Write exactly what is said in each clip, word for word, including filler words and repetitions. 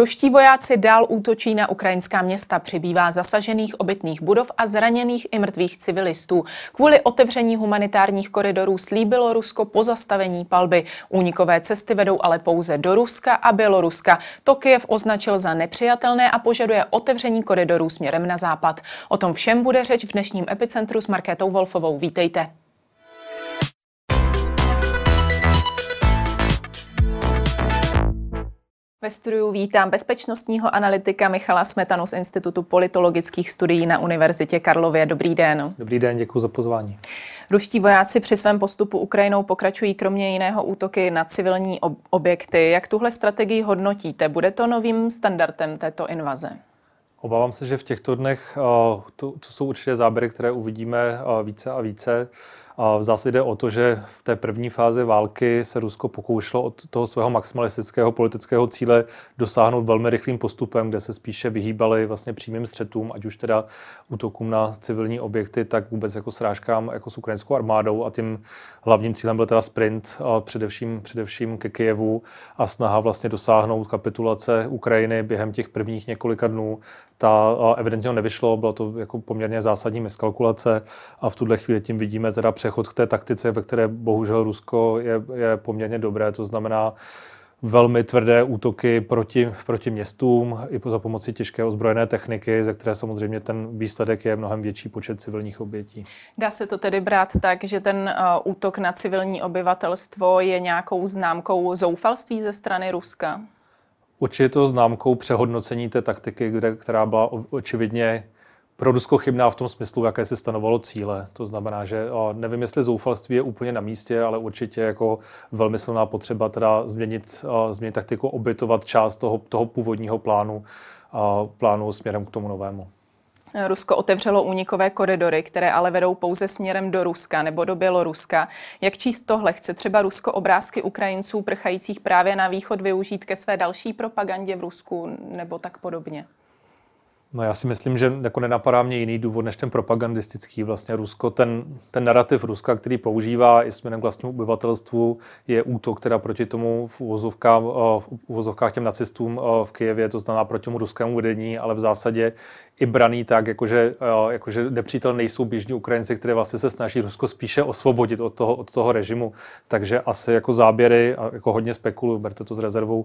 Ruští vojáci dál útočí na ukrajinská města, přibývá zasažených obytných budov a zraněných i mrtvých civilistů. Kvůli otevření humanitárních koridorů slíbilo Rusko pozastavení palby. Únikové cesty vedou ale pouze do Ruska a Běloruska. To Kyjev označil za nepřijatelné a požaduje otevření koridorů směrem na západ. O tom všem bude řeč v dnešním Epicentru s Markétou Wolfovou. Vítejte. Ve studiu vítám bezpečnostního analytika Michala Smetanu z Institutu politologických studií na Univerzitě Karlově. Dobrý den. Dobrý den, děkuji za pozvání. Ruští vojáci při svém postupu Ukrajinou pokračují kromě jiného útoky na civilní ob- objekty. Jak tuhle strategii hodnotíte? Bude to novým standardem této invaze? Obávám se, že v těchto dnech to, to jsou určitě záběry, které uvidíme více a více. V zásadě jde o to, že v té první fázi války se Rusko pokoušelo od toho svého maximalistického politického cíle dosáhnout velmi rychlým postupem, kde se spíše vyhýbali vlastně přímým střetům, ať už teda útokům na civilní objekty, tak vůbec jako srážkám jako s ukrajinskou armádou, a tím hlavním cílem byl teda sprint především, především ke Kyjevu a snaha vlastně dosáhnout kapitulace Ukrajiny během těch prvních několika dnů. Ta evidentně nevyšlo, byla to jako poměrně zásadní miskalkulace a v tuhle chvíli tím vidíme teda přechod k té taktice, ve které bohužel Rusko je, je poměrně dobré, to znamená velmi tvrdé útoky proti, proti městům i za pomoci těžké ozbrojené techniky, ze které samozřejmě ten výsledek je mnohem větší počet civilních obětí. Dá se to tedy brát tak, že ten uh, útok na civilní obyvatelstvo je nějakou známkou zoufalství ze strany Ruska? Určitě to známkou přehodnocení té taktiky, kde, která byla očividně pro Rusko chybná v tom smyslu, jaké se stanovalo cíle. To znamená, že nevím, jestli zoufalství je úplně na místě, ale určitě jako velmi silná potřeba teda změnit, změnit taktiku, obětovat část toho, toho původního plánu, plánu směrem k tomu novému. Rusko otevřelo únikové koridory, které ale vedou pouze směrem do Ruska nebo do Běloruska. Jak číst tohle? Chce třeba Rusko obrázky Ukrajinců prchajících právě na východ využít ke své další propagandě v Rusku nebo tak podobně? No já si myslím, že jako nenapadá mě jiný důvod než ten propagandistický. Vlastně Rusko, ten, ten narrativ Ruska, který používá i směrem k vlastnímu obyvatelstvu, je útok teda proti tomu v uvozovkách, v uvozovkách těm nacistům v Kyjevě, to znamená proti tomu ruskému vedení, ale v zásadě i braný tak, jakože, jakože nepřítel nejsou běžní Ukrajinci, které vlastně se snaží Rusko spíše osvobodit od toho, od toho režimu. Takže asi jako záběry, jako hodně spekuluju, berte to s rezervou,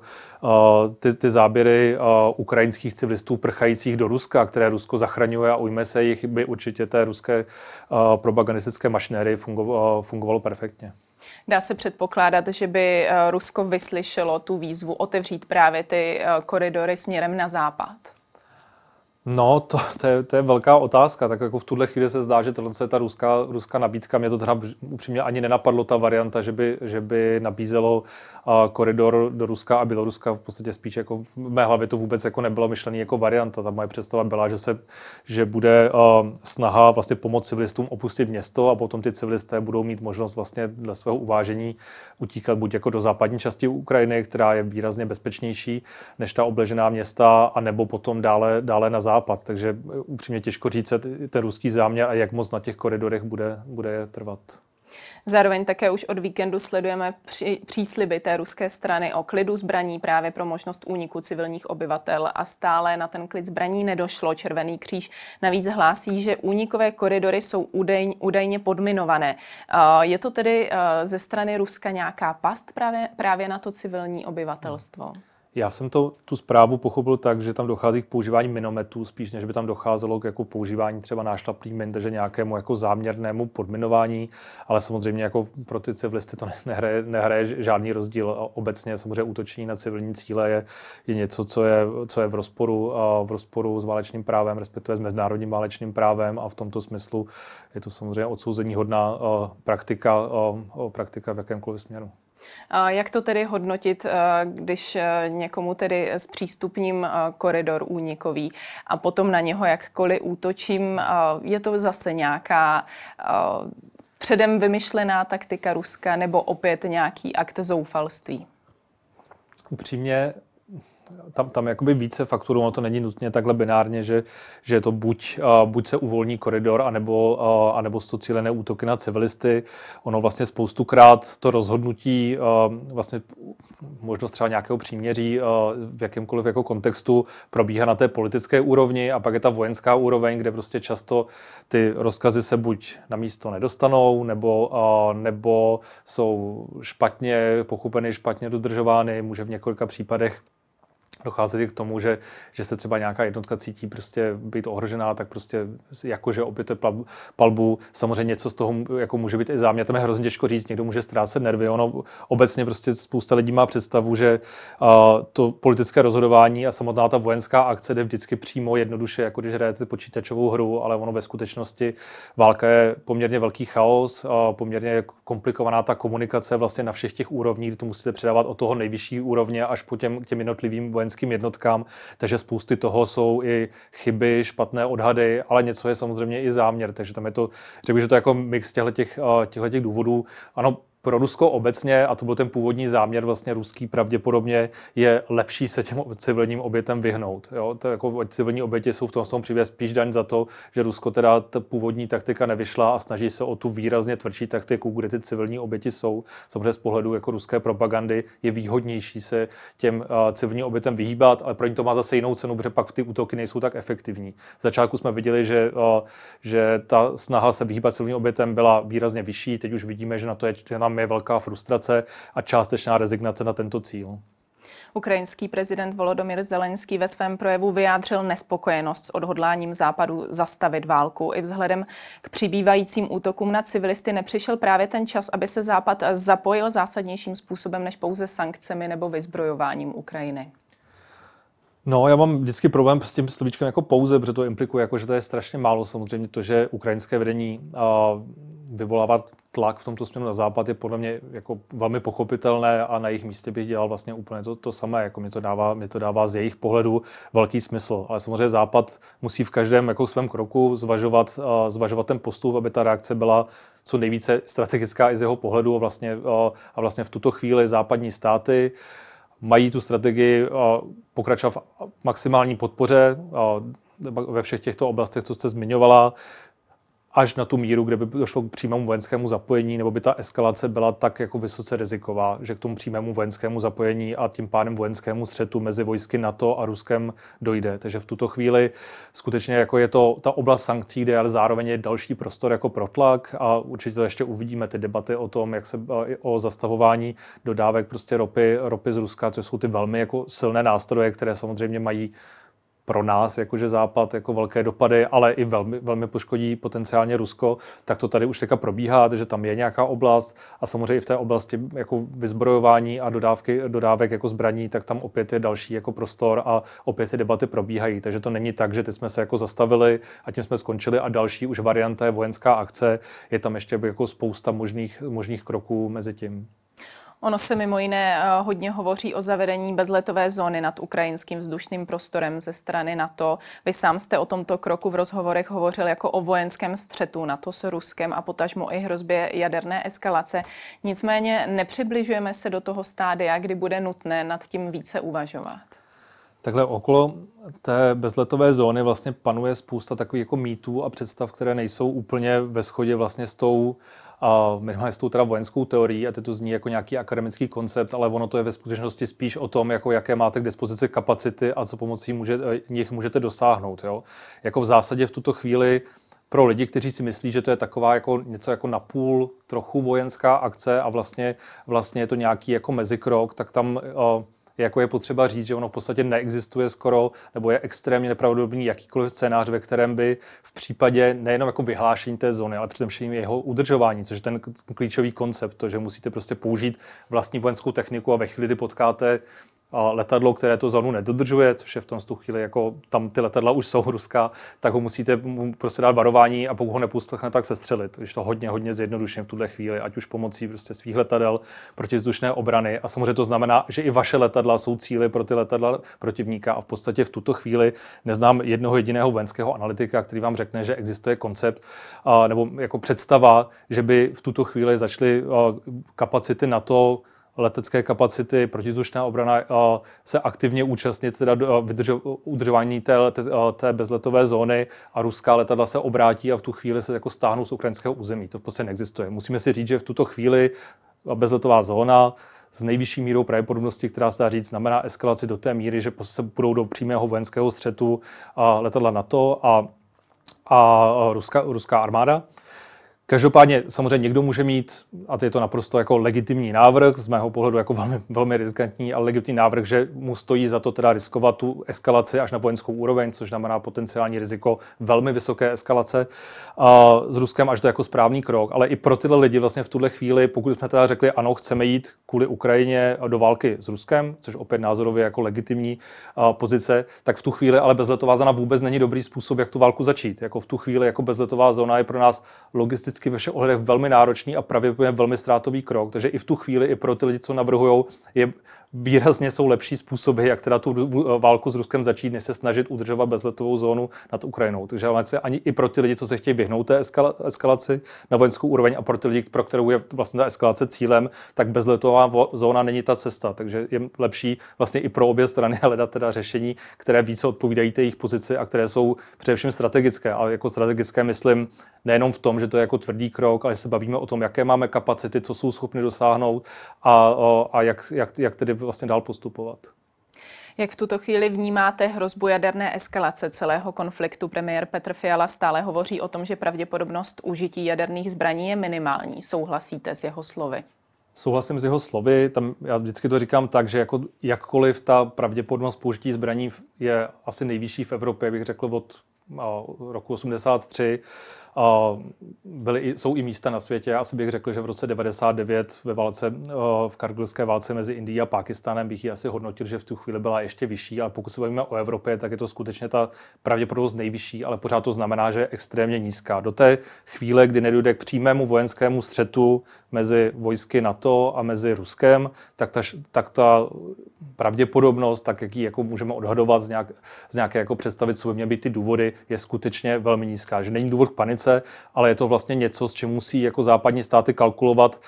ty, ty záběry ukrajinských civilistů prchajících do Ruska, které Rusko zachraňuje a ujme se jich, by určitě té ruské uh, propagandistické mašinéry fungovalo, uh, fungovalo perfektně. Dá se předpokládat, že by Rusko vyslyšelo tu výzvu otevřít právě ty uh, koridory směrem na západ? No, to, to, je, to je velká otázka. Tak jako v tuhle chvíli se zdá, že tohle je ta ruská, ruská nabídka. Mě to teda upřímně ani nenapadlo ta varianta, že by, že by nabízelo uh, koridor do Ruska a Běloruska. V podstatě spíš jako v mé hlavě to vůbec jako nebylo myšlený jako varianta. Ta moje představa byla, že, se, že bude uh, snaha vlastně pomoct civilistům opustit město a potom ty civilisté budou mít možnost vlastně dle svého uvážení utíkat buď jako do západní části Ukrajiny, která je výrazně bezpečnější než ta obležená města, anebo potom dále, dále na západ. Západ, takže upřímně těžko říct ten ruský záměr a jak moc na těch koridorech bude, bude trvat. Zároveň také už od víkendu sledujeme při, přísliby té ruské strany o klidu zbraní právě pro možnost úniku civilních obyvatel a stále na ten klid zbraní nedošlo. Červený kříž navíc hlásí, že únikové koridory jsou údaj, údajně podminované. Je to tedy ze strany Ruska nějaká past právě, právě na to civilní obyvatelstvo? Hmm. Já jsem to, tu zprávu pochopil tak, že tam dochází k používání minometů, spíš než by tam docházelo k jako používání třeba nášlaplých min, takže nějakému jako záměrnému podminování, ale samozřejmě jako pro ty civilisty to nehraje, nehraje žádný rozdíl. Obecně samozřejmě útočení na civilní cíle je, je něco, co je, co je v rozporu, v rozporu s válečným právem, respektive s mezinárodním válečným právem, a v tomto smyslu je to samozřejmě odsouzeníhodná praktika, praktika v jakémkoliv směru. Jak to tedy hodnotit, když někomu tedy zpřístupním koridor únikový a potom na něho jakkoliv útočím, je to zase nějaká předem vymyšlená taktika Ruska nebo opět nějaký akt zoufalství? Upřímně tam, tam jakoby více faktorů, ono to není nutně takhle binárně, že, že je to buď, uh, buď se uvolní koridor, anebo, uh, anebo sto cílené útoky na civilisty. Ono vlastně spoustukrát to rozhodnutí, uh, vlastně možnost třeba nějakého příměří uh, v jakémkoliv jako kontextu probíhá na té politické úrovni a pak je ta vojenská úroveň, kde prostě často ty rozkazy se buď na místo nedostanou, nebo, uh, nebo jsou špatně pochopeny, špatně dodržovány, může v několika případech docházet i k tomu, že, že se třeba nějaká jednotka cítí prostě být ohrožená, tak prostě jakože opětuje palbu. Samozřejmě něco z toho jako může být i záměr, tam je hrozně těžko říct, někdo může ztrácet nervy. Ono obecně prostě spousta lidí má představu, že uh, to politické rozhodování a samotná ta vojenská akce jde vždycky přímo jednoduše, jako když hrajete počítačovou hru, ale ono ve skutečnosti válka je poměrně velký chaos, uh, poměrně komplikovaná ta komunikace vlastně na všech těch úrovních, kdy to musíte předávat od toho nejvyšší úrovně až po těm, těm jednotlivým vojenským jednotkám, takže spousty toho jsou i chyby, špatné odhady, ale něco je samozřejmě i záměr, takže tam je to, řekl bych, že to je jako mix těchto důvodů. Ano, pro Rusko obecně, a to byl ten původní záměr vlastně ruský, pravděpodobně je lepší se těm civilním obětem vyhnout. Jo? To jako civilní oběti jsou v tom samém příběhu spíš daň za to, že Rusko teda ta původní taktika nevyšla a snaží se o tu výrazně tvrdší taktiku, kde ty civilní oběti jsou. Samozřejmě z pohledu jako ruské propagandy je výhodnější se těm uh, civilním obětem vyhýbat, ale pro ně to má zase jinou cenu, protože pak ty útoky nejsou tak efektivní. V začátku jsme viděli, že, uh, že ta snaha se vyhýbat civilním obětem byla výrazně vyšší. Teď už vidíme, že na to je nám je velká frustrace a částečná rezignace na tento cíl. Ukrajinský prezident Volodomyr Zelenský ve svém projevu vyjádřil nespokojenost s odhodláním Západu zastavit válku. I vzhledem k přibývajícím útokům na civilisty nepřišel právě ten čas, aby se Západ zapojil zásadnějším způsobem než pouze sankcemi nebo vyzbrojováním Ukrajiny. No, já mám vždycky problém s tím slovíčkem jako pouze, protože to implikuje, jako, že to je strašně málo. Samozřejmě to, že ukrajinské vedení uh, vyvolává tlak v tomto směru na Západ, je podle mě jako velmi pochopitelné a na jejich místě bych dělal vlastně úplně to, to samé. Jako mě to dává, mě to dává z jejich pohledu velký smysl. Ale samozřejmě Západ musí v každém jako svém kroku zvažovat, uh, zvažovat ten postup, aby ta reakce byla co nejvíce strategická i z jeho pohledu. A vlastně, uh, a vlastně v tuto chvíli západní státy mají tu strategii pokračovat v maximální podpoře ve všech těchto oblastech, co jste zmiňovala, až na tu míru, kde by došlo k přímému vojenskému zapojení, nebo by ta eskalace byla tak jako vysoce riziková, že k tomu přímému vojenskému zapojení a tím pádem vojenskému střetu mezi vojsky NATO a Ruskem dojde. Takže v tuto chvíli skutečně jako je to ta oblast sankcí, kde ale zároveň je další prostor jako protlak a určitě to ještě uvidíme, ty debaty o tom, jak se o zastavování dodávek prostě ropy, ropy z Ruska, což jsou ty velmi jako silné nástroje, které samozřejmě mají pro nás, jakože Západ, jako velké dopady, ale i velmi, velmi poškodí potenciálně Rusko, tak to tady už teďka probíhá, takže tam je nějaká oblast a samozřejmě i v té oblasti jako vyzbrojování a dodávky, dodávek jako zbraní, tak tam opět je další jako prostor a opět ty debaty probíhají, takže to není tak, že teď jsme se jako zastavili a tím jsme skončili a další už varianta je vojenská akce, je tam ještě jako spousta možných, možných kroků mezi tím. Ono se mimo jiné hodně hovoří o zavedení bezletové zóny nad ukrajinským vzdušným prostorem ze strany NATO. Vy sám jste o tomto kroku v rozhovorech hovořil jako o vojenském střetu NATO s Ruskem a potažmo i hrozbě jaderné eskalace. Nicméně nepřibližujeme se do toho stádia, kdy bude nutné nad tím více uvažovat. Takhle okolo té bezletové zóny vlastně panuje spousta takových jako mýtů a představ, které nejsou úplně ve shodě vlastně s tou a minimálně s tou teda vojenskou teorií a teď to zní jako nějaký akademický koncept, ale ono to je ve skutečnosti spíš o tom, jako jaké máte k dispozici kapacity a co pomocí může, nich můžete dosáhnout. Jo? Jako v zásadě v tuto chvíli pro lidi, kteří si myslí, že to je taková jako něco jako napůl trochu vojenská akce a vlastně, vlastně je to nějaký jako mezikrok, tak tam Uh, jako je potřeba říct, že ono v podstatě neexistuje skoro, nebo je extrémně nepravděpodobný jakýkoliv scénář, ve kterém by v případě nejenom jako vyhlášení té zóny, ale především jeho udržování, což je ten klíčový koncept, to, že musíte prostě použít vlastní vojenskou techniku a ve chvíli, kdy potkáte letadlo, které tu zónu nedodržuje, což je v tom tu chvíli, jako tam ty letadla už jsou ruská, tak ho musíte prostě dát varování a pokud ho neposlechne, tak sestřelit. Když to hodně, hodně zjednodušeně v tuhle chvíli, ať už pomocí prostě svých letadel protizdušné obrany. A samozřejmě to znamená, že i vaše letadla jsou cíly pro ty letadla protivníka a v podstatě v tuto chvíli neznám jednoho jediného vojenského analytika, který vám řekne, že existuje koncept nebo jako představa, že by v tuto chvíli začaly kapacity NATO letecké kapacity, protizdušná obrana, se aktivně účastnit teda udržování té, té bezletové zóny a ruská letadla se obrátí a v tu chvíli se jako stáhnou z ukrajinského území. To prostě neexistuje. Musíme si říct, že v tuto chvíli bezletová zóna s nejvyšší mírou pravděpodobnosti, která se dá říct, znamená eskalaci do té míry, že se budou do přímého vojenského střetu letadla NATO a, a ruská, ruská armáda. Každopádně samozřejmě někdo může mít, a to je to naprosto jako legitimní návrh, z mého pohledu jako velmi, velmi riskantní, ale legitimní návrh, že mu stojí za to teda riskovat tu eskalaci až na vojenskou úroveň, což znamená potenciální riziko velmi vysoké eskalace a s Ruskem až to jako správný krok. Ale i pro tyhle lidi vlastně v tuhle chvíli, pokud jsme teda řekli, ano, chceme jít kvůli Ukrajině do války s Ruskem, což opět názorově jako legitimní pozice, tak v tu chvíli ale bezletová zóna vůbec není dobrý způsob, jak tu válku začít. Jako v tu chvíli jako bezletová zóna je pro nás logisticky ve všech ohledech velmi náročný a pravděpodobně velmi ztrátový krok, takže i v tu chvíli i pro ty lidi, co navrhujou, je výrazně jsou lepší způsoby, jak teda tu válku s Ruskem začít, než se snažit udržovat bezletovou zónu nad Ukrajinou. Takže ani i pro ty lidi, co se chtějí vyhnout té eskalaci na vojenskou úroveň a pro ty lidi, pro kterou je vlastně ta eskalace cílem, tak bezletová zóna není ta cesta, takže je lepší vlastně i pro obě strany hledat teda řešení, které více odpovídají té jejich pozici a které jsou především strategické, ale jako strategické myslím nejenom v tom, že to je jako tvrdý krok, ale se bavíme o tom, jaké máme kapacity, co jsou schopni dosáhnout a, a jak, jak, jak tedy vlastně dál postupovat. Jak v tuto chvíli vnímáte hrozbu jaderné eskalace celého konfliktu? Premiér Petr Fiala stále hovoří o tom, že pravděpodobnost užití jaderných zbraní je minimální. Souhlasíte s jeho slovy? Souhlasím s jeho slovy. Tam já vždycky to říkám tak, že jako, jakkoliv ta pravděpodobnost použití zbraní je asi nejvyšší v Evropě, bych řekl od roku osmdesát tři, Byly, jsou i místa na světě. Já asi bych řekl, že v roce devadesát devět ve válce, v kargilské válce mezi Indií a Pákistánem bych ji asi hodnotil, že v tu chvíli byla ještě vyšší, ale pokud se bavíme o Evropě, tak je to skutečně ta pravděpodobnost nejvyšší, ale pořád to znamená, že je extrémně nízká. Do té chvíle, kdy nedojde k přímému vojenskému střetu mezi vojsky NATO a mezi Ruskem, tak ta, tak ta pravděpodobnost, tak jak ji jako můžeme odhadovat z, nějak, z nějaké jako představit, co by měly být ty důvody, je skutečně velmi nízká, že není důvod k panice, ale je to vlastně něco, s čím musí jako západní státy kalkulovat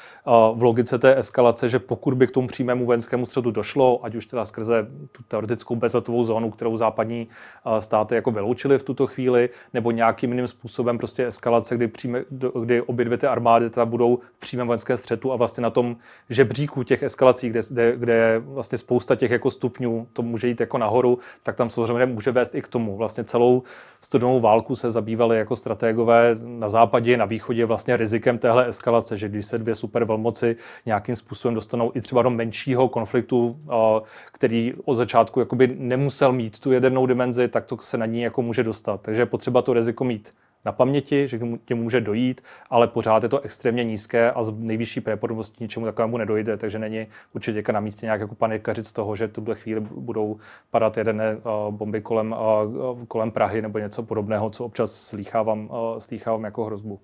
v logice té eskalace, že pokud by k tomu přímému vojenskému střetu došlo, ať už teda skrze tu teoretickou bezletovou zónu, kterou západní státy jako vyloučily v tuto chvíli, nebo nějakým jiným způsobem prostě eskalace, kdy, příjme, kdy obě dvě ty armády teda budou v přímém vojenském střetu a vlastně na tom žebříku těch eskalací, kde, kde, kde je vlastně spousta těch jako stupňů, to může jít jako nahoru, tak tam samozřejmě může vést i k tomu. Vlastně celou studenou válku se zabývali jako strategové na západě, na východě vlastně rizikem téhle eskalace, že když se dvě supervelmoci nějakým způsobem dostanou i třeba do menšího konfliktu, který od začátku jakoby nemusel mít tu jadernou dimenzi, tak to se na ní jako může dostat. Takže je potřeba to riziko mít na paměti, že k němu může dojít, ale pořád je to extrémně nízké a z nejvyšší pravděpodobností ničemu takovému nedojde, takže není určitě na místě nějak jako panikařit z toho, že v tuhle chvíli budou padat jaderné bomby kolem, kolem Prahy nebo něco podobného, co občas slýchávám, slýchávám jako hrozbu.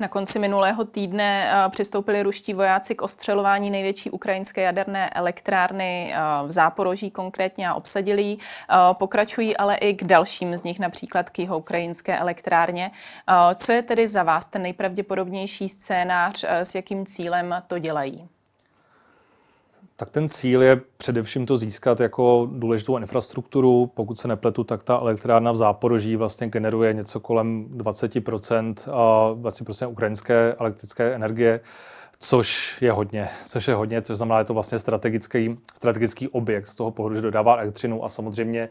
Na konci minulého týdne přistoupili ruští vojáci k ostřelování největší ukrajinské jaderné elektrárny v Záporoží konkrétně a obsadili ji. Pokračují ale i k dalším z nich, například k jihokrajinské elektrárně. Co je tedy za vás ten nejpravděpodobnější scénář, s jakým cílem to dělají? Tak ten cíl je především to získat jako důležitou infrastrukturu. Pokud se nepletu, tak ta elektrárna v Záporoží vlastně generuje něco kolem dvacet procent, dvacet procent ukrajinské elektrické energie, což je hodně, což je hodně, což znamená, je to vlastně strategický, strategický objekt z toho pohledu, že dodává elektřinu a samozřejmě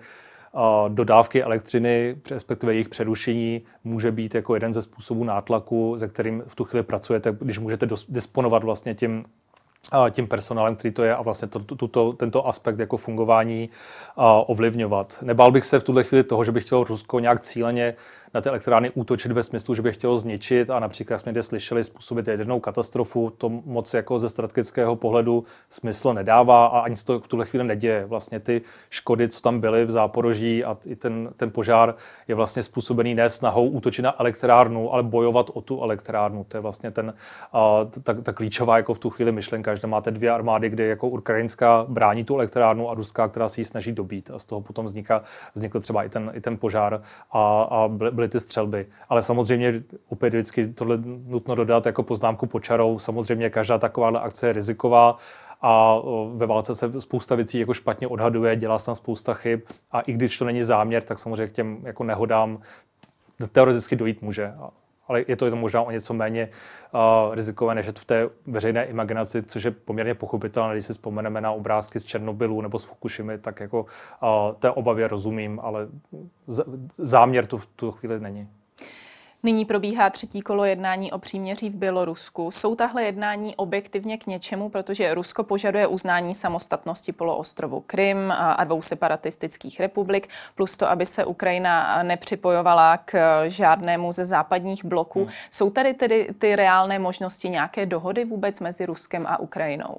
dodávky elektřiny, respektive jejich přerušení, může být jako jeden ze způsobů nátlaku, se kterým v tu chvíli pracujete, když můžete disponovat vlastně tím a tím personálem, který to je a vlastně to, tuto, tento aspekt jako fungování a, ovlivňovat. Nebál bych se v tuhle chvíli toho, že bych chtěl Rusko nějak cíleně na ty elektrárny útočit ve smyslu, že bych chtěl zničit a například jsme někde slyšeli způsobit jadernou katastrofu. To moc jako ze strategického pohledu smysl nedává a ani se to v tuhle chvíli neděje. Vlastně ty škody, co tam byly v Záporoží a i ten, ten požár je vlastně způsobený ne snahou útočit na elektrárnu, ale bojovat o tu elektrárnu. To je vlastně ten, a, ta, ta klíčová jako v tu chvíli myšlenka. Že máte dvě armády, kde jako ukrajinská brání tu elektrárnu a ruská, která se ji snaží dobít. A z toho potom vzniká, vznikl třeba i ten, i ten požár a, a byly ty střelby. Ale samozřejmě opět vždycky tohle nutno dodat jako poznámku pod čarou. Samozřejmě každá takováhle akce je riziková a ve válce se spousta věcí jako špatně odhaduje, dělá se tam spousta chyb a i když to není záměr, tak samozřejmě k těm jako nehodám teoreticky dojít může. Ale je to, je to možná o něco méně uh, rizikové, než v té veřejné imaginaci, což je poměrně pochopitelné, když si vzpomeneme na obrázky z Černobylu nebo z Fukušimy, tak jako uh, té obavě rozumím, ale z- záměr tu v tu chvíli není. Nyní probíhá třetí kolo jednání o příměří v Bělorusku. Jsou tahle jednání objektivně k něčemu, protože Rusko požaduje uznání samostatnosti poloostrovu Krym a dvou separatistických republik, plus to, aby se Ukrajina nepřipojovala k žádnému ze západních bloků. Hmm. Jsou tady tedy ty reálné možnosti nějaké dohody vůbec mezi Ruskem a Ukrajinou?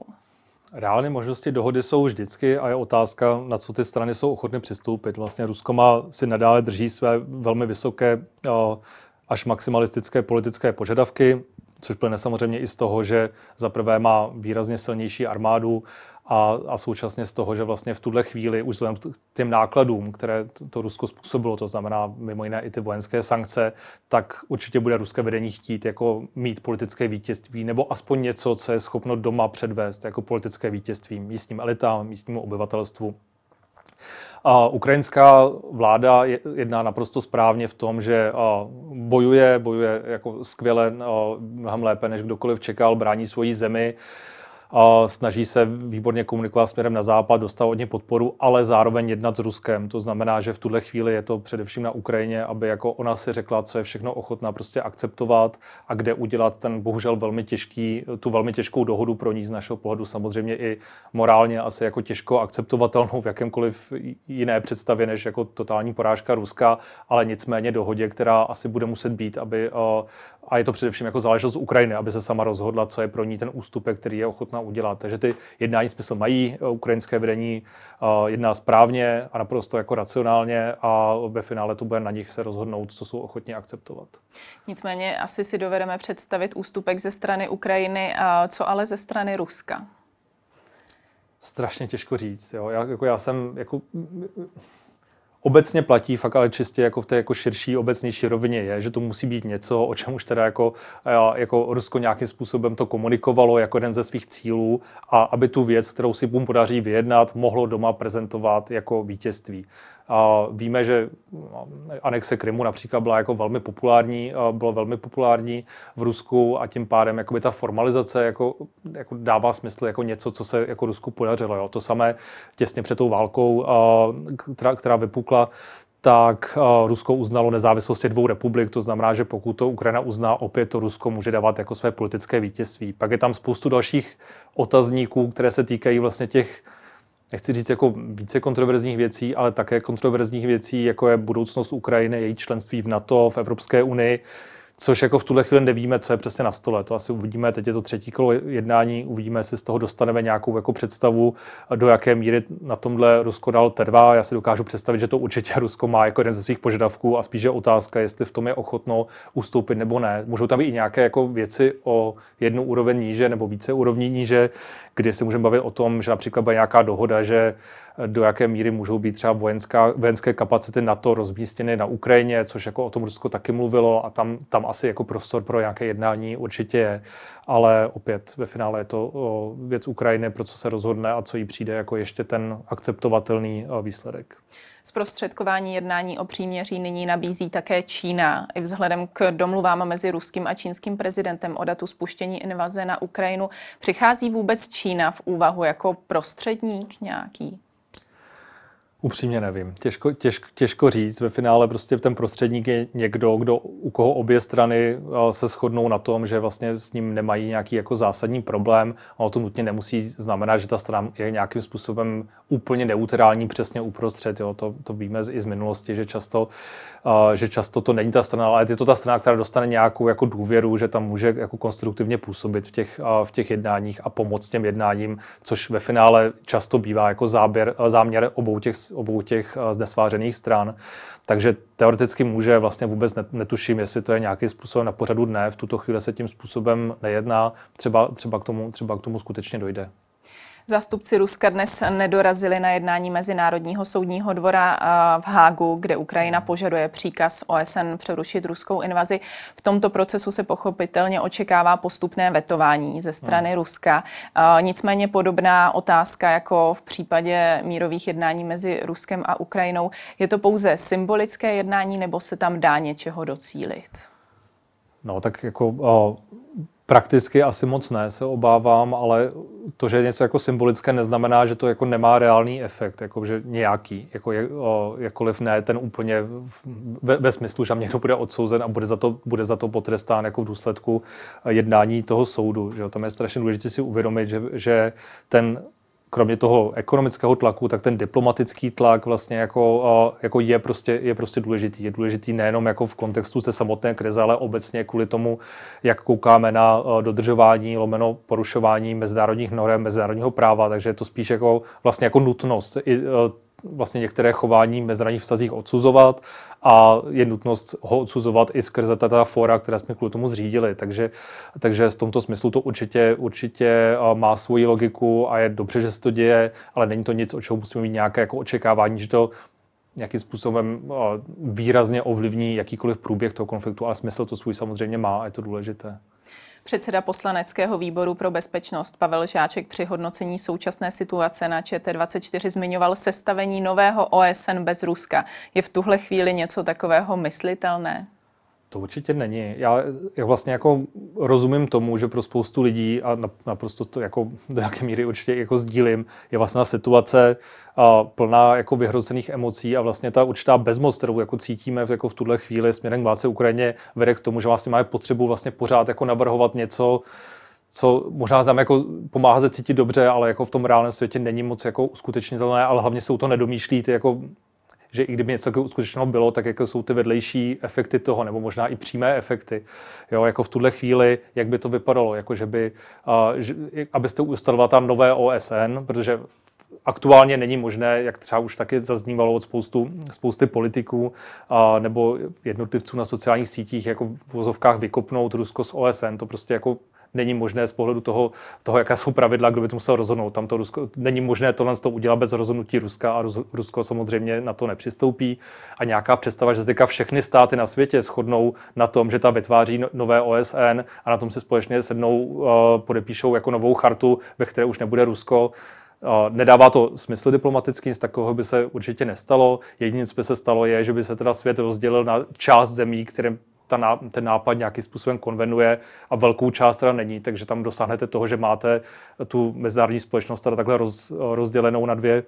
Reálné možnosti dohody jsou vždycky a je otázka, na co ty strany jsou ochotny přistoupit. Vlastně Rusko má, si nadále drží své velmi vysoké až maximalistické politické požadavky, což plyne samozřejmě i z toho, že za prvé má výrazně silnější armádu a, a současně z toho, že vlastně v tuhle chvíli už vzhledem k těm nákladům, které to Rusko způsobilo, to znamená mimo jiné i ty vojenské sankce, tak určitě bude ruské vedení chtít jako mít politické vítězství nebo aspoň něco, co je schopno doma předvést jako politické vítězství místním elitám, místnímu obyvatelstvu. A ukrajinská vláda jedná naprosto správně v tom, že bojuje, bojuje jako skvěle, mnohem lépe, než kdokoliv čekal, brání svoji zemi, snaží se výborně komunikovat směrem na západ, dostává od něj podporu, ale zároveň jednat s Ruskem. To znamená, že v tuhle chvíli je to především na Ukrajině, aby jako ona si řekla, co je všechno ochotná prostě akceptovat a kde udělat ten bohužel velmi těžký, tu velmi těžkou dohodu pro ní z našeho pohledu, samozřejmě i morálně asi jako těžko akceptovatelnou v jakémkoliv jiné představě než jako totální porážka Ruska, ale nicméně dohodě, která asi bude muset být, aby, a je to především jako záležitost Ukrajiny, aby se sama rozhodla, co je pro ní ten ústupek, který je ochotná udělat. Takže ty jednání smysl mají, ukrajinské vedení jedná správně a naprosto jako racionálně a ve finále to bude na nich se rozhodnout, co jsou ochotni akceptovat. Nicméně asi si dovedeme představit ústupek ze strany Ukrajiny, co ale ze strany Ruska? Strašně těžko říct. Jo. Já, jako já jsem... Jako... Obecně platí, fakt ale čistě jako v té jako širší, obecnější rovině je, že to musí být něco, o čem už teda jako, jako Rusko nějakým způsobem to komunikovalo jako jeden ze svých cílů a aby tu věc, kterou si mu podaří vyjednat, mohlo doma prezentovat jako vítězství. A víme, že anexe Krymu například byla jako velmi populární, bylo velmi populární v Rusku a tím pádem jakoby ta formalizace jako, jako dává smysl jako něco, co se jako Rusku podařilo. Jo. To samé těsně před tou válkou, která, která vypukla, tak Rusko uznalo nezávislost dvou republik, to znamená, že pokud to Ukrajina uzná, opět to Rusko může dávat jako své politické vítězství. Pak je tam spoustu dalších otazníků, které se týkají vlastně těch, nechci říct jako více kontroverzních věcí, ale také kontroverzních věcí, jako je budoucnost Ukrajiny, její členství v NATO, v Evropské unii, což jako v tuhle chvíli nevíme, co je přesně na stole. To asi uvidíme, teď je to třetí kolo jednání, uvidíme, jestli z toho dostaneme nějakou jako představu, do jaké míry na tomhle Rusko dál trvá. Já si dokážu představit, že to určitě Rusko má jako jeden ze svých požadavků a spíše otázka, jestli v tom je ochotno ustoupit nebo ne. Můžou tam být i nějaké jako věci o jednu úroveň níže nebo více úrovní níže, kdy se můžeme bavit o tom, že například byla nějaká dohoda, že do jaké míry můžou být třeba vojenská, vojenské kapacity NATO rozmístěny na Ukrajině, což jako o tom Rusko taky mluvilo a tam, tam asi jako prostor pro nějaké jednání určitě je, ale opět ve finále je to věc Ukrajiny, pro co se rozhodne a co jí přijde jako ještě ten akceptovatelný výsledek. Zprostředkování jednání o příměří nyní nabízí také Čína. I vzhledem k domluvám mezi ruským a čínským prezidentem o datu spuštění invaze na Ukrajinu, přichází vůbec Čína v úvahu jako prostředník nějaký? Upřímně nevím. Těžko, těžko, těžko říct. Ve finále prostě ten prostředník je někdo, kdo, u koho obě strany se shodnou na tom, že vlastně s ním nemají nějaký jako zásadní problém. A to nutně nemusí znamenat, že ta strana je nějakým způsobem úplně neutrální přesně uprostřed. Jo. To, to víme i z minulosti, že často, že často to není ta strana, ale je to ta strana, která dostane nějakou jako důvěru, že tam může jako konstruktivně působit v těch, v těch jednáních a pomoct těm jednáním, což ve finále často bývá jako záběr, záměr obou těch obou těch znesvářených stran. Takže teoreticky může, vlastně vůbec netuším, jestli to je nějaký způsob na pořadu dne. V tuto chvíli se tím způsobem nejedná. Třeba, třeba, k, tomu, třeba k tomu skutečně dojde. Zástupci Ruska dnes nedorazili na jednání Mezinárodního soudního dvora v Hágu, kde Ukrajina požaduje příkaz O S N přerušit ruskou invazi. V tomto procesu se pochopitelně očekává postupné vetování ze strany hmm. Ruska. Nicméně podobná otázka jako v případě mírových jednání mezi Ruskem a Ukrajinou. Je to pouze symbolické jednání, nebo se tam dá něčeho docílit? No tak jako... O... Prakticky asi moc ne, se obávám, ale to, že je něco jako symbolické, neznamená, že to jako nemá reálný efekt, jako že nějaký, jako je, o, jakkoliv ne, ten úplně ve, ve smyslu, že tam někdo bude odsouzen a bude za to, bude za to potrestán jako v důsledku jednání toho soudu. Že jo? Tam je strašně důležité si uvědomit, že, že ten kromě toho ekonomického tlaku, tak ten diplomatický tlak vlastně jako, jako je, prostě, je prostě důležitý. Je důležitý nejenom jako v kontextu té samotné krize, ale obecně kvůli tomu, jak koukáme na dodržování, lomeno porušování mezinárodních norem, mezinárodního práva, takže je to spíš jako, vlastně jako nutnost i vlastně některé chování v mezinárodních vztazích odsuzovat a je nutnost ho odsuzovat i skrze tato fóra, která jsme kvůli tomu zřídili. Takže, takže v tomto smyslu to určitě, určitě má svoji logiku a je dobře, že se to děje, ale není to nic, o čeho musíme mít nějaké jako očekávání, že to nějakým způsobem výrazně ovlivní jakýkoliv průběh toho konfliktu, ale smysl to svůj samozřejmě má a je to důležité. Předseda poslaneckého výboru pro bezpečnost Pavel Žáček při hodnocení současné situace na Č T dvacet čtyři zmiňoval sestavení nového O S N bez Ruska. Je v tuhle chvíli něco takového myslitelné? To určitě není. Já, já vlastně jako rozumím tomu, že pro spoustu lidí a naprosto to jako do jaké míry určitě jako sdílím, je vlastně situace a plná jako vyhrocených emocí a vlastně ta určitá bezmoc, kterou jako cítíme jako v tuhle chvíli směrem k válce Ukrajině, vede k tomu, že vlastně máme potřebu vlastně pořád jako navrhovat něco, co možná znám jako pomáhá se cítit dobře, ale jako v tom reálném světě není moc jako uskutečnitelné, ale hlavně jsou to nedomýšlí ty jako že i kdyby něco skutečného bylo, tak jako jsou ty vedlejší efekty toho, nebo možná i přímé efekty. Jo, jako v tuhle chvíli, jak by to vypadalo, jako že by, a, že, abyste ustalovala tam nové O S N, protože aktuálně není možné, jak třeba už taky zaznívalo od spoustu, spousty politiků a, nebo jednotlivců na sociálních sítích, jako v vozovkách vykopnout Rusko z O S N, to prostě jako není možné z pohledu toho, toho, jaká jsou pravidla, kdo by to musel rozhodnout. Tam to Rusko, není možné tohle to udělat bez rozhodnutí Ruska a Rusko samozřejmě na to nepřistoupí. A nějaká představa, že teďka všechny státy na světě shodnou na tom, že ta vytváří nové O S N a na tom se společně sednou, podepíšou jako novou chartu, ve které už nebude Rusko. Nedává to smysl diplomaticky, nic takového by se určitě nestalo. Jediné, co by se stalo, je, že by se teda svět rozdělil na část zemí, které Ta, ten nápad nějakým způsobem konvenuje a velkou část teda není, takže tam dosáhnete toho, že máte tu mezinárodní společnost teda takhle roz, rozdělenou na dvě,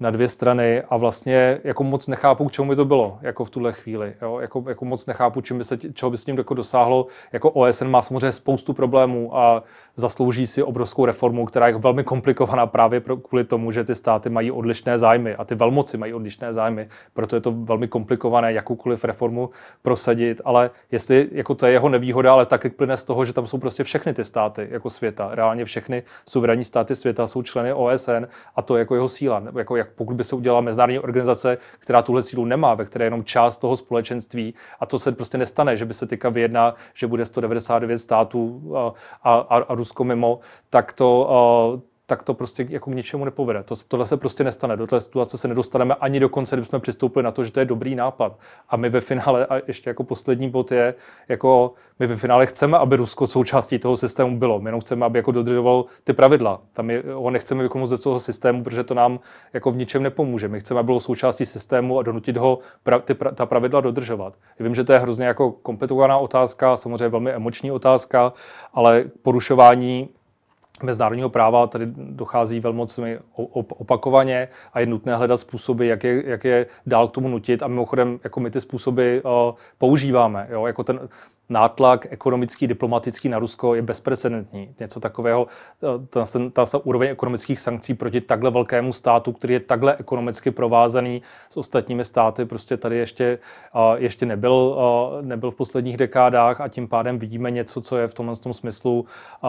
na dvě strany a vlastně jako moc nechápu, k čemu by to bylo jako v tuhle chvíli. Jo? Jako, jako moc nechápu, čím by se, čeho by s ním jako dosáhlo. Jako O S N má samozřejmě spoustu problémů a zaslouží si obrovskou reformu, která je velmi komplikovaná právě pro, kvůli tomu, že ty státy mají odlišné zájmy a ty velmoci mají odlišné zájmy, proto je to velmi komplikované jakoukoliv reformu prosadit, ale jestli jako to je jeho nevýhoda, ale taky plyne z toho, že tam jsou prostě všechny ty státy jako světa. Reálně všechny suverénní státy světa jsou členy O S N a to je jako jeho síla. Jako, jak, pokud by se udělala mezinárodní organizace, která tuhle sílu nemá, ve které je jenom část toho společenství a to se prostě nestane, že by se teďka vyjedná, že bude sto devadesát devět států a, a, a Rusko mimo, tak to... A, tak to prostě jako k ničemu nepovede. To, tohle se prostě nestane. Do té situace se nedostaneme ani do konce, kdybychom přistoupili na to, že to je dobrý nápad. A my ve finále, a ještě jako poslední bod je, jako my ve finále chceme, aby Rusko součástí toho systému bylo. My jenom chceme, aby jako dodržovalo ty pravidla. Tam je, ho nechceme vykonout ze toho systému, protože to nám jako v ničem nepomůže. My chceme, aby bylo součástí systému a donutit ho pra, ty, pra, ta pravidla dodržovat. Já vím, že to je hrozně jako komplikovaná otázka, samozřejmě velmi emoční otázka, ale porušování mezinárodního práva tady dochází velmocemi opakovaně a je nutné hledat způsoby, jak je, jak je dál k tomu nutit a mimochodem jako my ty způsoby uh, používáme. Jo? Jako ten nátlak ekonomický, diplomatický na Rusko je bezprecedentní. Něco takového, ta, ta, ta úroveň ekonomických sankcí proti takhle velkému státu, který je takhle ekonomicky provázaný s ostatními státy, prostě tady ještě, uh, ještě nebyl, uh, nebyl v posledních dekádách a tím pádem vidíme něco, co je v tomhle tom smyslu uh,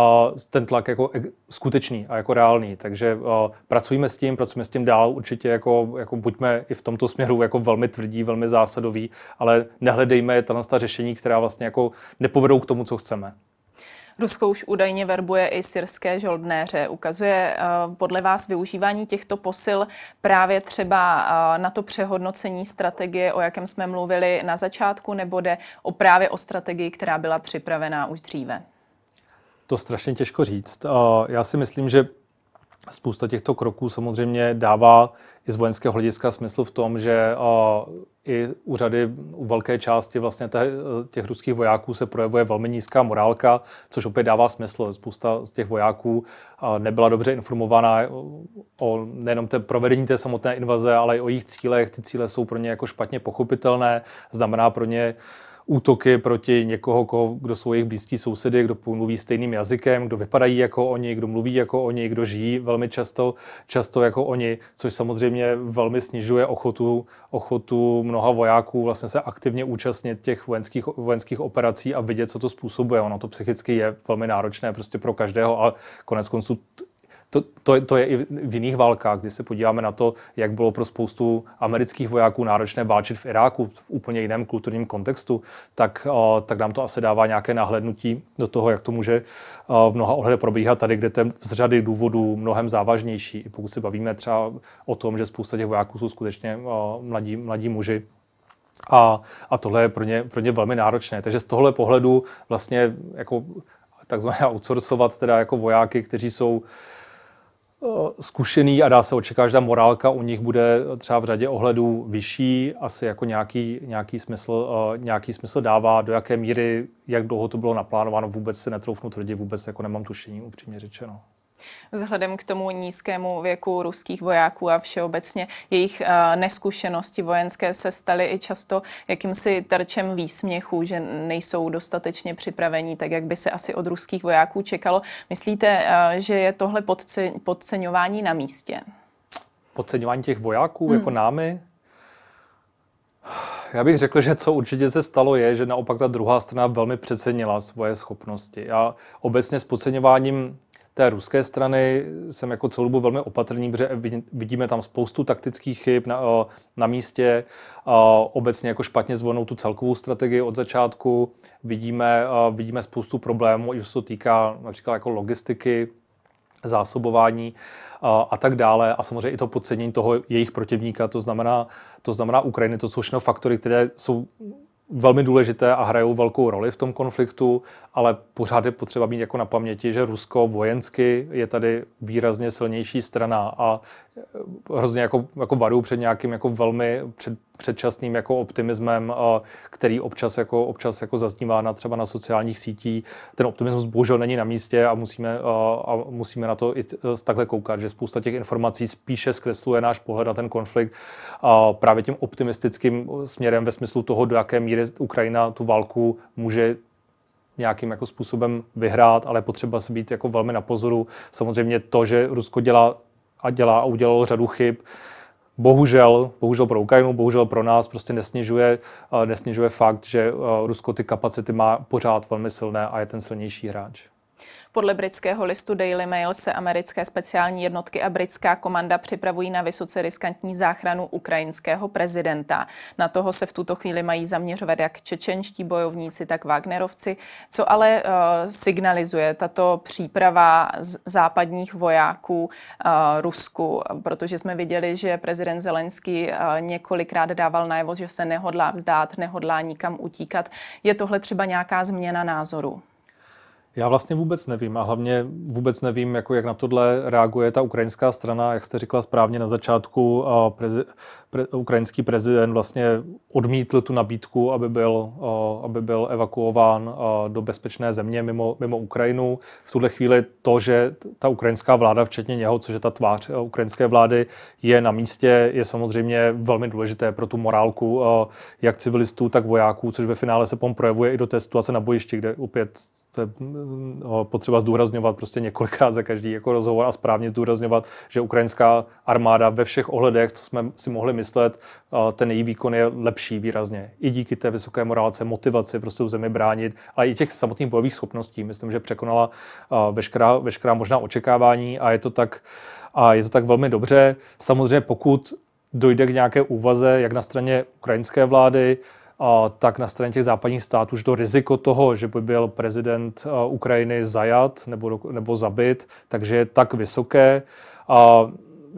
ten tlak jako skutečný a jako reálný, takže uh, pracujeme s tím, pracujeme s tím dál, určitě jako, jako buďme i v tomto směru jako velmi tvrdí, velmi zásadový, ale nehledejme tato řešení, která vlastně jako nepovedou k tomu, co chceme. Rusko už údajně verbuje i syrské žoldnéře. Ukazuje podle vás využívání těchto posil právě třeba na to přehodnocení strategie, o jakém jsme mluvili na začátku, nebo jde o právě o strategii, která byla připravená už dříve? To strašně těžko říct. Já si myslím, že spousta těchto kroků samozřejmě dává i z vojenského hlediska smysl v tom, že i úřady u velké části vlastně těch ruských vojáků se projevuje velmi nízká morálka, což opět dává smysl. Spousta z těch vojáků nebyla dobře informovaná o nejenom té provedení té samotné invaze, ale i o jejich cílech. Ty cíle jsou pro ně jako špatně pochopitelné, znamená pro ně útoky proti někoho, koho, kdo jsou jejich blízcí sousedy, kdo mluví stejným jazykem, kdo vypadají jako oni, kdo mluví jako oni, kdo žijí velmi často, často jako oni, což samozřejmě velmi snižuje ochotu, ochotu mnoha vojáků vlastně se aktivně účastnit těch vojenských, vojenských operací a vidět, co to způsobuje. Ono to psychicky je velmi náročné prostě pro každého a konec konců To, to, to je i v jiných válkách, když se podíváme na to, jak bylo pro spoustu amerických vojáků náročné válčit v Iráku v úplně jiném kulturním kontextu, tak, tak nám to asi dává nějaké nahlédnutí do toho, jak to může v mnoha ohledech probíhat tady, kde to je z řady důvodů mnohem závažnější. I pokud se bavíme třeba o tom, že spousta těch vojáků jsou skutečně mladí, mladí muži, a, a tohle je pro ně, pro ně velmi náročné. Takže z tohle pohledu vlastně jako takzvaně outsourcovat teda jako vojáky, kteří jsou zkušený a dá se očekávat, že ta morálka u nich bude třeba v řadě ohledů vyšší, asi jako nějaký, nějaký, smysl, nějaký smysl dává, do jaké míry, jak dlouho to bylo naplánováno, vůbec se netroufnu tvrdit, vůbec jako nemám tušení, upřímně řečeno. Vzhledem k tomu nízkému věku ruských vojáků a všeobecně jejich neskušenosti vojenské se staly i často jakýmsi terčem výsměchu, že nejsou dostatečně připravení, tak jak by se asi od ruských vojáků čekalo. Myslíte, že je tohle podceňování na místě? Podceňování těch vojáků hmm. jako námi? Já bych řekl, že co určitě se stalo je, že naopak ta druhá strana velmi přecenila svoje schopnosti. Já obecně s podceňováním té ruské strany jsem jako celou dobu velmi opatrný, protože vidíme tam spoustu taktických chyb na, na místě, obecně jako špatně zvolenou tu celkovou strategii od začátku, vidíme, vidíme spoustu problémů, i co se týká například jako logistiky, zásobování a, a tak dále. A samozřejmě i to podcenění toho jejich protivníka, to znamená, to znamená Ukrajiny, to jsou všechno faktory, které jsou velmi důležité a hrajou velkou roli v tom konfliktu, ale pořád je potřeba mít jako na paměti, že Rusko vojensky je tady výrazně silnější strana a hrozně jako, jako varuju před nějakým jako velmi před, předčasným jako optimismem, který občas, jako, občas jako zaznívá na, třeba na sociálních sítích. Ten optimismus bohužel není na místě a musíme, a musíme na to i takhle koukat, že spousta těch informací spíše zkresluje náš pohled na ten konflikt a právě tím optimistickým směrem ve smyslu toho, do jaké míry Ukrajina tu válku může nějakým jako způsobem vyhrát, ale potřeba si být jako velmi na pozoru. Samozřejmě to, že Rusko dělá a dělá a udělalo řadu chyb, bohužel, bohužel pro Ukrajinu, bohužel pro nás prostě nesnižuje, nesnižuje fakt, že Rusko ty kapacity má pořád velmi silné a je ten silnější hráč. Podle britského listu Daily Mail se americké speciální jednotky a britská komanda připravují na vysoce riskantní záchranu ukrajinského prezidenta. Na toho se v tuto chvíli mají zaměřovat jak čečenští bojovníci, tak Wagnerovci. Co ale uh, signalizuje tato příprava západních vojáků uh, Rusku? Protože jsme viděli, že prezident Zelenský uh, několikrát dával najevo, že se nehodlá vzdát, nehodlá nikam utíkat. Je tohle třeba nějaká změna názoru? Já vlastně vůbec nevím a hlavně vůbec nevím, jako jak na tohle reaguje ta ukrajinská strana. Jak jste řekla správně na začátku, prezi, pre, ukrajinský prezident vlastně odmítl tu nabídku, aby byl, aby byl evakuován do bezpečné země mimo, mimo Ukrajinu. V tuhle chvíli to, že ta ukrajinská vláda, včetně něho, což je ta tvář ukrajinské vlády, je na místě, je samozřejmě velmi důležité pro tu morálku jak civilistů, tak vojáků, což ve finále se potom projevuje i do té situace na bojišti, kde opět potřeba zdůrazňovat prostě několikrát za každý jako rozhovor a správně zdůrazňovat, že ukrajinská armáda ve všech ohledech, co jsme si mohli myslet, ten její výkon je lepší výrazně. I díky té vysoké morálce, motivaci prostě tu zemi bránit, ale i těch samotných bojových schopností. Myslím, že překonala veškerá, veškerá možná očekávání a je to tak, a je to tak velmi dobře. Samozřejmě pokud dojde k nějaké úvaze, jak na straně ukrajinské vlády, tak na straně těch západních států, že to riziko toho, že by byl prezident Ukrajiny zajat nebo, nebo zabit, takže je tak vysoké,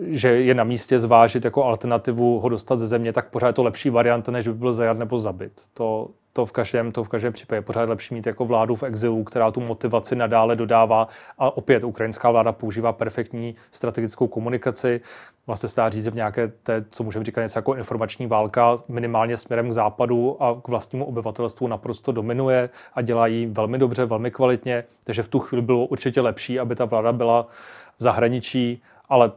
že je na místě zvážit jako alternativu ho dostat ze země, tak pořád je to lepší varianta, než by byl zajat nebo zabit. To, to, v každém, to v každém případě je pořád lepší mít jako vládu v exilu, která tu motivaci nadále dodává. A opět ukrajinská vláda používá perfektní strategickou komunikaci. Vlastně se dá říct, že v nějaké té, co můžeme říkat, něco jako informační válka minimálně směrem k západu a k vlastnímu obyvatelstvu naprosto dominuje a dělá ji velmi dobře, velmi kvalitně. Takže v tu chvíli bylo určitě lepší, aby ta vláda byla v zahraničí, ale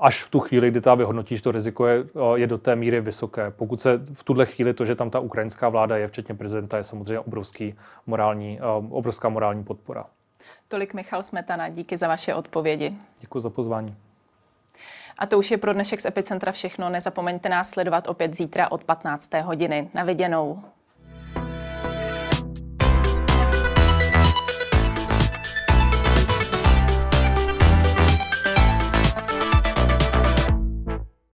až v tu chvíli, kdy ta vyhodnotí, že to riziko je, je do té míry vysoké. Pokud se v tuhle chvíli to, že tam ta ukrajinská vláda je, včetně prezidenta, je samozřejmě obrovský morální, obrovská morální podpora. Tolik Michal Smetana, díky za vaše odpovědi. Děkuji za pozvání. A to už je pro dnešek z Epicentra všechno. Nezapomeňte nás sledovat opět zítra od patnácté hodiny. Na viděnou.